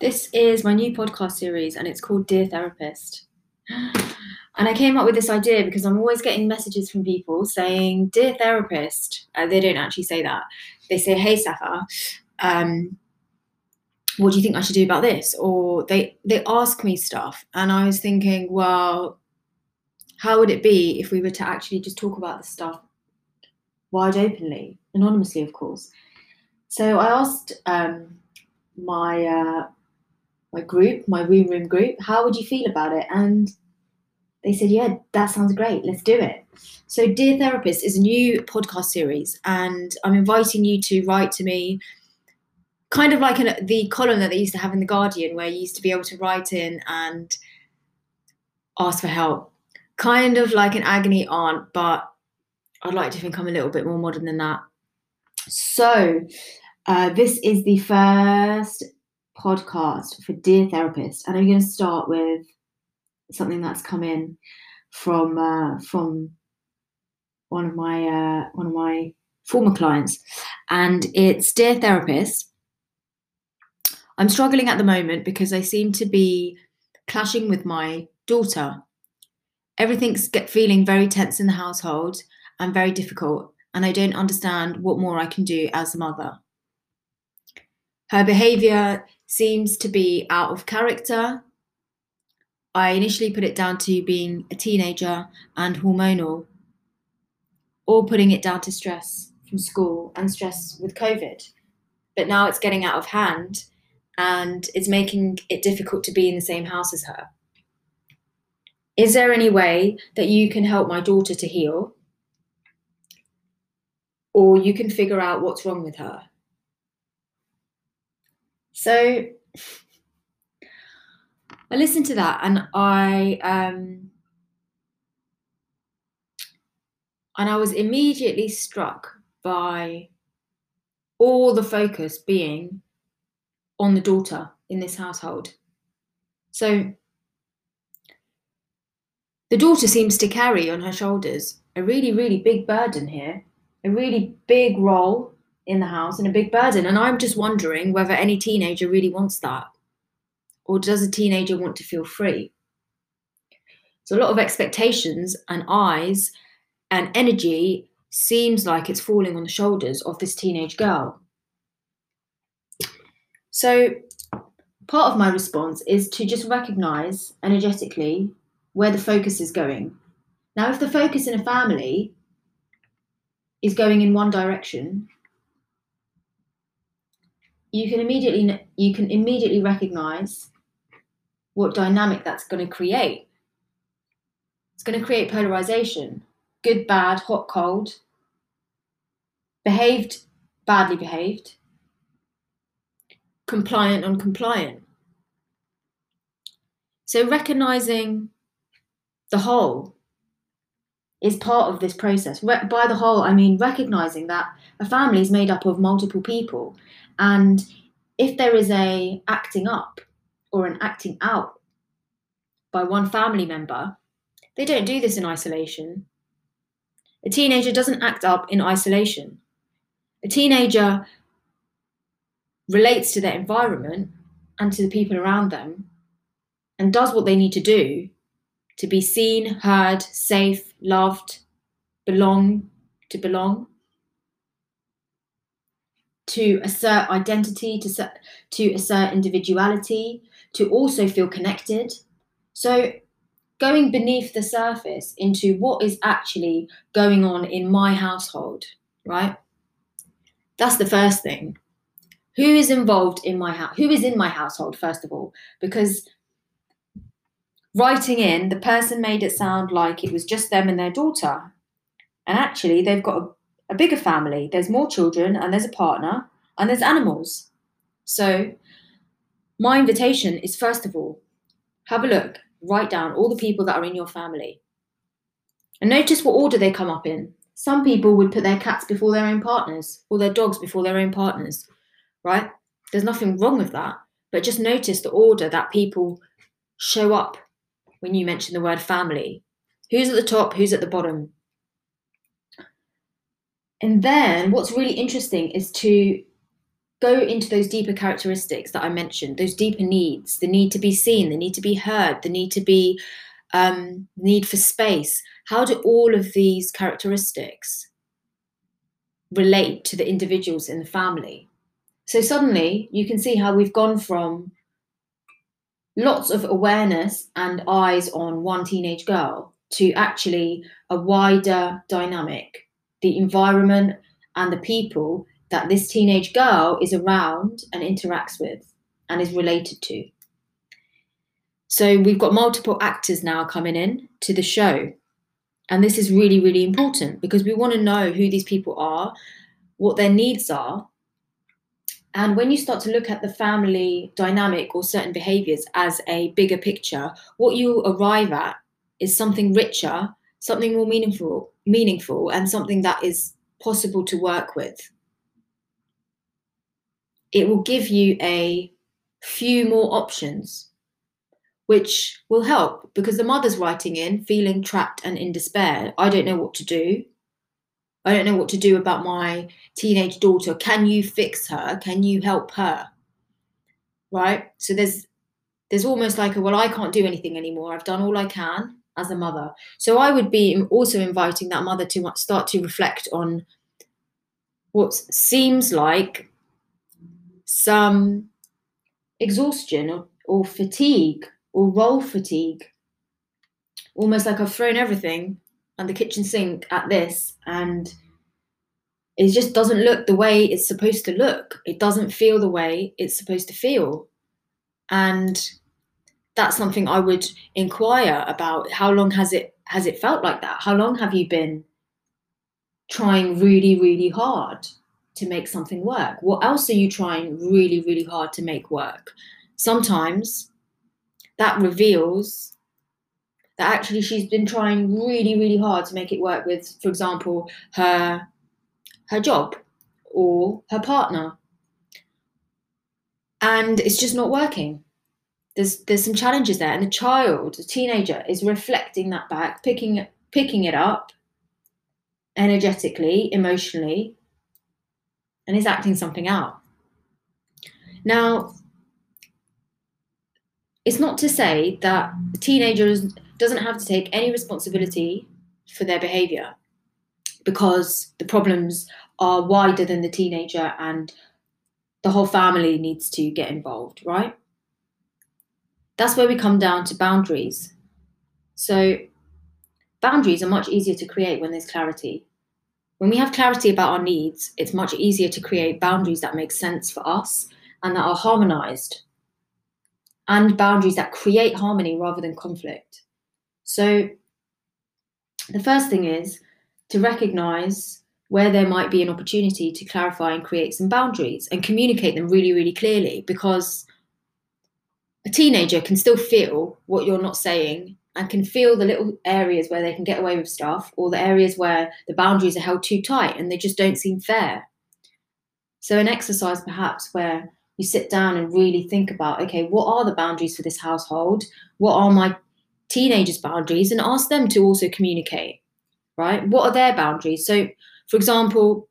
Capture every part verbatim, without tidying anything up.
This is my new podcast series and it's called Dear Therapist. And I came up with this idea because I'm always getting messages from people saying, Dear Therapist. Uh, they don't actually say that. They say, hey, Safa, um, what do you think I should do about this? Or they, they ask me stuff. And I was thinking, well, how would it be if we were to actually just talk about this stuff wide openly, anonymously, of course? So I asked um, my... Uh, my group, my womb room group, how would you feel about it? And they said, yeah, that sounds great. Let's do it. So Dear Therapist is a new podcast series and I'm inviting you to write to me kind of like an, the column that they used to have in The Guardian where you used to be able to write in and ask for help. Kind of like an agony aunt, but I'd like to think I'm a little bit more modern than that. So uh, this is the first podcast for Dear Therapist, and I'm going to start with something that's come in from uh, from one of my uh, one of my former clients, and it's Dear Therapist. I'm struggling at the moment because I seem to be clashing with my daughter. Everything's get feeling very tense in the household and very difficult, and I don't understand what more I can do as a mother. Her behaviour seems to be out of character. I initially put it down to being a teenager and hormonal, or putting it down to stress from school and stress with COVID. But now it's getting out of hand and it's making it difficult to be in the same house as her. Is there any way that you can help my daughter to heal? Or you can figure out what's wrong with her? So I listened to that and I um, and I was immediately struck by all the focus being on the daughter in this household. So the daughter seems to carry on her shoulders a really, really big burden here, a really big role in the house and a big burden. And I'm just wondering whether any teenager really wants that. Or does a teenager want to feel free? So a lot of expectations and eyes and energy seems like it's falling on the shoulders of this teenage girl. So part of my response is to just recognize energetically where the focus is going. Now, if the focus in a family is going in one direction, You can immediately you can immediately recognise what dynamic that's going to create. It's going to create polarisation, good, bad, hot, cold, behaved, badly behaved, compliant, non-compliant. So recognising the whole is part of this process. By the whole, I mean recognising that a family is made up of multiple people. And if there is a acting up or an acting out by one family member, they don't do this in isolation. A teenager doesn't act up in isolation. A teenager relates to their environment and to the people around them and does what they need to do to be seen, heard, safe, loved, belong, to belong. To assert identity, to, to assert individuality, to also feel connected. So going beneath the surface into what is actually going on in my household, right? That's the first thing. Who is involved in my house? Who is in my household, first of all? Because writing in, the person made it sound like it was just them and their daughter. And actually, they've got a A bigger family, there's more children and there's a partner and there's animals. So my invitation is, first of all, have a look, write down all the people that are in your family and notice what order they come up in. Some people would put their cats before their own partners or their dogs before their own partners, right? There's nothing wrong with that, but just notice the order that people show up when you mention the word family. Who's at the top, who's at the bottom? And then what's really interesting is to go into those deeper characteristics that I mentioned, those deeper needs, the need to be seen, the need to be heard, the need to be, um, need for space. How do all of these characteristics relate to the individuals in the family? So suddenly you can see how we've gone from lots of awareness and eyes on one teenage girl to actually a wider dynamic, the environment and the people that this teenage girl is around and interacts with and is related to. So we've got multiple actors now coming in to the show. And this is really, really important because we want to know who these people are, what their needs are. And when you start to look at the family dynamic or certain behaviours as a bigger picture, what you arrive at is something richer, something more meaningful, meaningful, and something that is possible to work with. It will give you a few more options, which will help because the mother's writing in, feeling trapped and in despair. I don't know what to do. I don't know what to do about my teenage daughter. Can you fix her? Can you help her? Right? So there's there's almost like a, well, I can't do anything anymore. I've done all I can as a mother. So I would be also inviting that mother to start to reflect on what seems like some exhaustion or, or fatigue or role fatigue. Almost like I've thrown everything and the kitchen sink at this, and it just doesn't look the way it's supposed to look. It doesn't feel the way it's supposed to feel. And that's something I would inquire about. How long has it has it felt like that? How long have you been trying really, really hard to make something work? What else are you trying really, really hard to make work? Sometimes that reveals that actually she's been trying really, really hard to make it work with, for example, her her job or her partner. And it's just not working. There's there's some challenges there. And the child, the teenager, is reflecting that back, picking, picking it up energetically, emotionally, and is acting something out. Now, it's not to say that the teenager is... doesn't have to take any responsibility for their behaviour because the problems are wider than the teenager and the whole family needs to get involved, right? That's where we come down to boundaries. So boundaries are much easier to create when there's clarity. When we have clarity about our needs, it's much easier to create boundaries that make sense for us and that are harmonised, and boundaries that create harmony rather than conflict. So the first thing is to recognise where there might be an opportunity to clarify and create some boundaries and communicate them really, really clearly, because a teenager can still feel what you're not saying and can feel the little areas where they can get away with stuff or the areas where the boundaries are held too tight and they just don't seem fair. So an exercise perhaps where you sit down and really think about, okay, what are the boundaries for this household? What are my teenagers' boundaries, and ask them to also communicate, right? What are their boundaries? So, for example,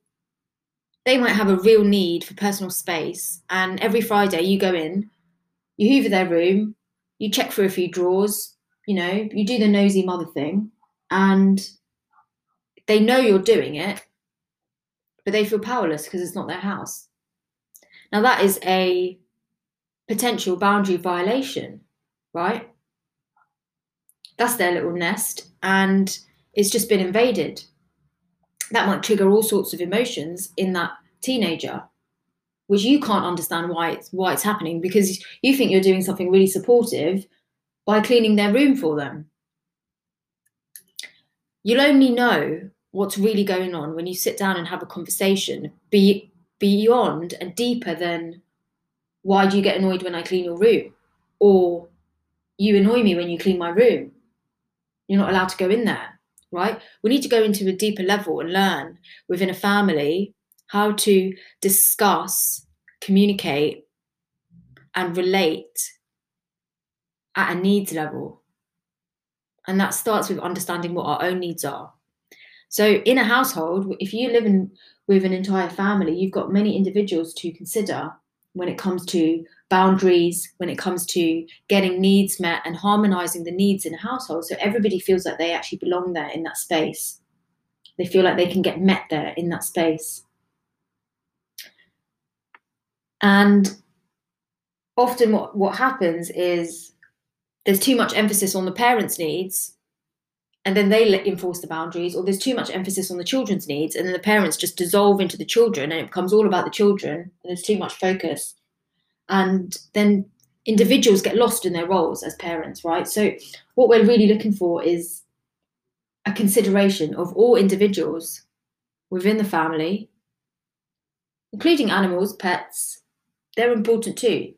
they might have a real need for personal space, and every Friday you go in, you hoover their room, you check through a few drawers, you know, you do the nosy mother thing, and they know you're doing it, but they feel powerless because it's not their house. Now, that is a potential boundary violation, right? That's their little nest and it's just been invaded. That might trigger all sorts of emotions in that teenager, which you can't understand why it's, why it's happening, because you think you're doing something really supportive by cleaning their room for them. You'll only know what's really going on when you sit down and have a conversation be, beyond and deeper than, why do you get annoyed when I clean your room? Or, you annoy me when you clean my room. You're not allowed to go in there, right? We need to go into a deeper level and learn within a family how to discuss, communicate, and relate at a needs level. And that starts with understanding what our own needs are. So in a household, if you live in, with an entire family, you've got many individuals to consider when it comes to boundaries, when it comes to getting needs met and harmonizing the needs in a household. So everybody feels like they actually belong there in that space. They feel like they can get met there in that space. And often what, what happens is there's too much emphasis on the parents' needs, and then they enforce the boundaries, or there's too much emphasis on the children's needs, and then the parents just dissolve into the children, and it becomes all about the children, and there's too much focus. And then individuals get lost in their roles as parents, right? So what we're really looking for is a consideration of all individuals within the family, including animals, pets. They're important too.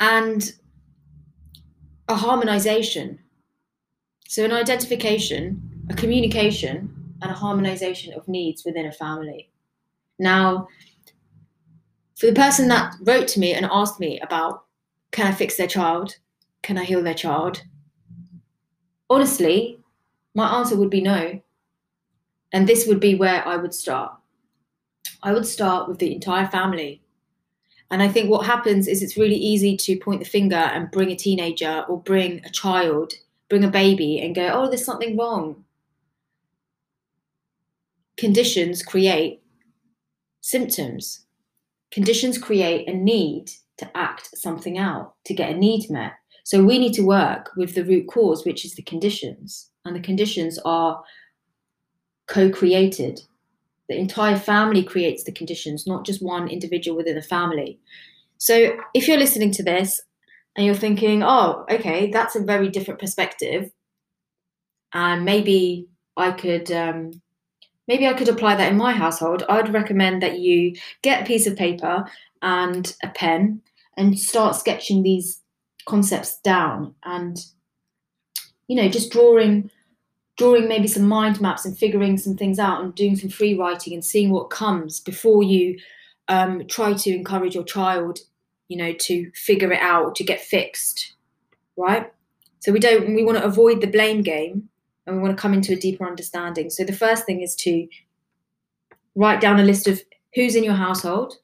And a harmonization. So an identification, a communication, and a harmonization of needs within a family. Now, for the person that wrote to me and asked me about, can I fix their child? Can I heal their child? Honestly, my answer would be no. And this would be where I would start. I would start with the entire family. And I think what happens is it's really easy to point the finger and bring a teenager or bring a child, bring a baby and go, oh, there's something wrong. Conditions create symptoms. Conditions create a need to act something out, to get a need met. So we need to work with the root cause, which is the conditions. And the conditions are co-created. The entire family creates the conditions, not just one individual within the family. So if you're listening to this and you're thinking, oh, okay, that's a very different perspective, and maybe I could um, maybe I could apply that in my household, I'd recommend that you get a piece of paper and a pen and start sketching these concepts down and, you know, just drawing drawing maybe some mind maps and figuring some things out and doing some free writing and seeing what comes before you um, try to encourage your child, you know, to figure it out, to get fixed, right? So we don't, we want to avoid the blame game and we want to come into a deeper understanding. So the first thing is to write down a list of who's in your household,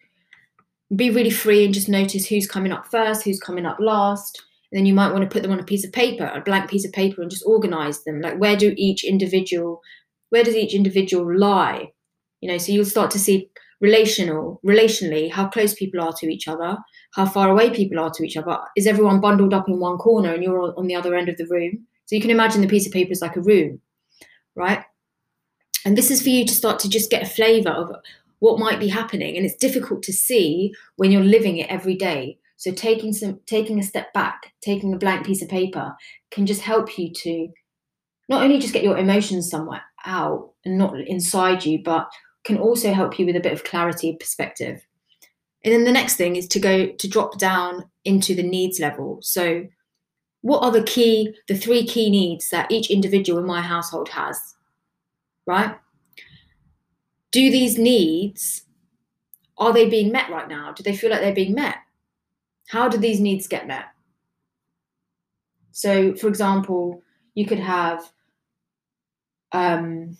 be really free and just notice who's coming up first, who's coming up last. And then you might want to put them on a piece of paper, a blank piece of paper, and just organize them. Like, where do each individual, where does each individual lie? You know, so you'll start to see relational, relationally, how close people are to each other, how far away people are to each other. Is everyone bundled up in one corner and you're on the other end of the room? So you can imagine the piece of paper is like a room, right? And this is for you to start to just get a flavor of what might be happening. And it's difficult to see when you're living it every day. So taking some, taking a step back, taking a blank piece of paper can just help you to not only just get your emotions somewhere out and not inside you, but can also help you with a bit of clarity of perspective. And then the next thing is to go to drop down into the needs level. So what are the key, the three key needs that each individual in my household has, right? Do these needs, are they being met right now? Do they feel like they're being met? How do these needs get met? So, for example, you could have um,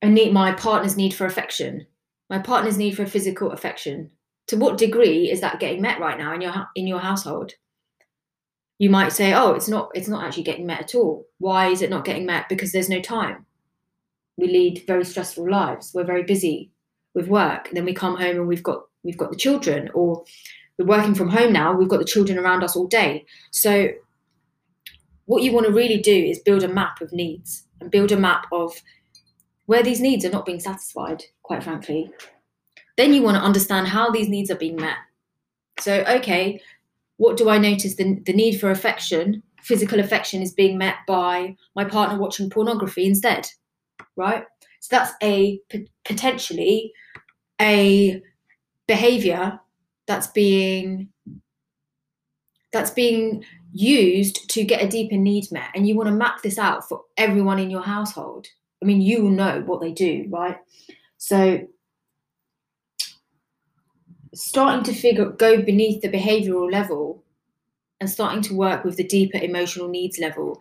a need, my partner's need for affection, my partner's need for physical affection. To what degree is that getting met right now in your in your household? You might say, "Oh, it's not. It's not actually getting met at all. Why is it not getting met? Because there's no time. We lead very stressful lives. We're very busy with work, and then we come home and we've got we've got the children or." We're working from home now, we've got the children around us all day. So what you want to really do is build a map of needs and build a map of where these needs are not being satisfied, quite frankly. Then you want to understand how these needs are being met. So, okay, what do I notice? The, the need for affection, physical affection, is being met by my partner watching pornography instead, right? So that's a potentially a behavior that's being that's being used to get a deeper need met. And you want to map this out for everyone in your household. I mean, you will know what they do, right? So starting to figure, go beneath the behavioral level and starting to work with the deeper emotional needs level.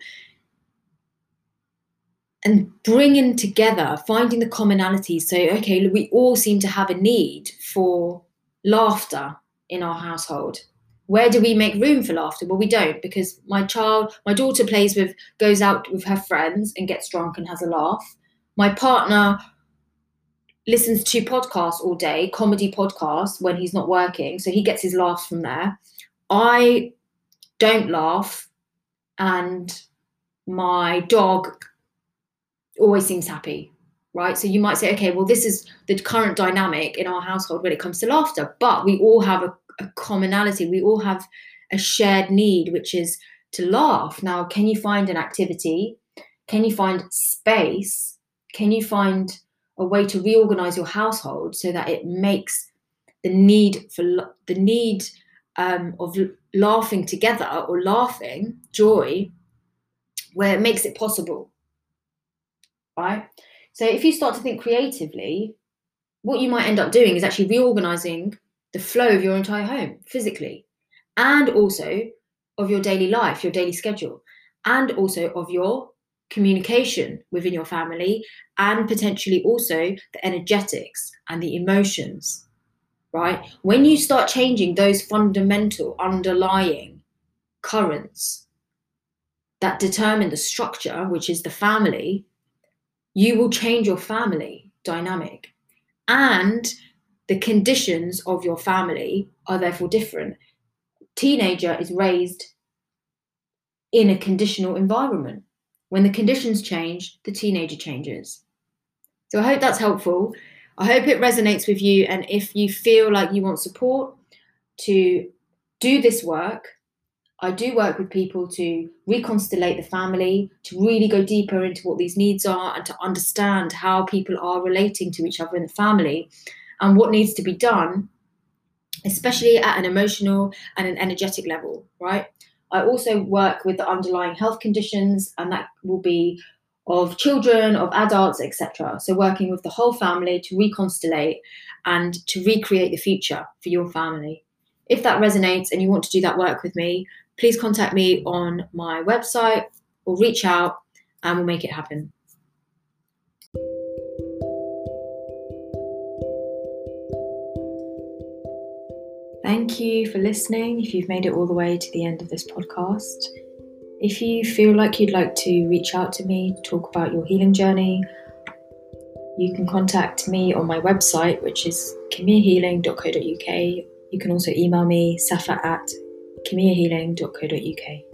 and bringing together, finding the commonalities. So, okay, we all seem to have a need for laughter in our household. Where do we make room for laughter? Well, we don't, because my child, my daughter plays with, goes out with her friends and gets drunk and has a laugh. My partner listens to podcasts all day, comedy podcasts, when he's not working. So he gets his laughs from there. I don't laugh, and my dog always seems happy, right? So you might say, okay, well, this is the current dynamic in our household when it comes to laughter, but we all have a, a commonality. We all have a shared need, which is to laugh. Now, can you find an activity? Can you find space? Can you find a way to reorganize your household so that it makes the need for the need um, of laughing together, or laughing, joy, where it makes it possible, right? So if you start to think creatively, what you might end up doing is actually reorganizing the flow of your entire home physically, and also of your daily life, your daily schedule, and also of your communication within your family, and potentially also the energetics and the emotions, right? When you start changing those fundamental underlying currents that determine the structure, which is the family, you will change your family dynamic, and the conditions of your family are therefore different. Teenager is raised in a conditional environment. When the conditions change, the teenager changes. So I hope that's helpful. I hope it resonates with you. And if you feel like you want support to do this work, I do work with people to reconstellate the family, to really go deeper into what these needs are, and to understand how people are relating to each other in the family and what needs to be done, especially at an emotional and an energetic level, right? I also work with the underlying health conditions, and that will be of children, of adults, et cetera. So working with the whole family to reconstellate and to recreate the future for your family. If that resonates and you want to do that work with me, please contact me on my website or reach out, and we'll make it happen. Thank you for listening, if you've made it all the way to the end of this podcast. If you feel like you'd like to reach out to me, talk about your healing journey, you can contact me on my website, which is kimia healing dot co dot uk. You can also email me, safa at kimia healing dot co dot uk.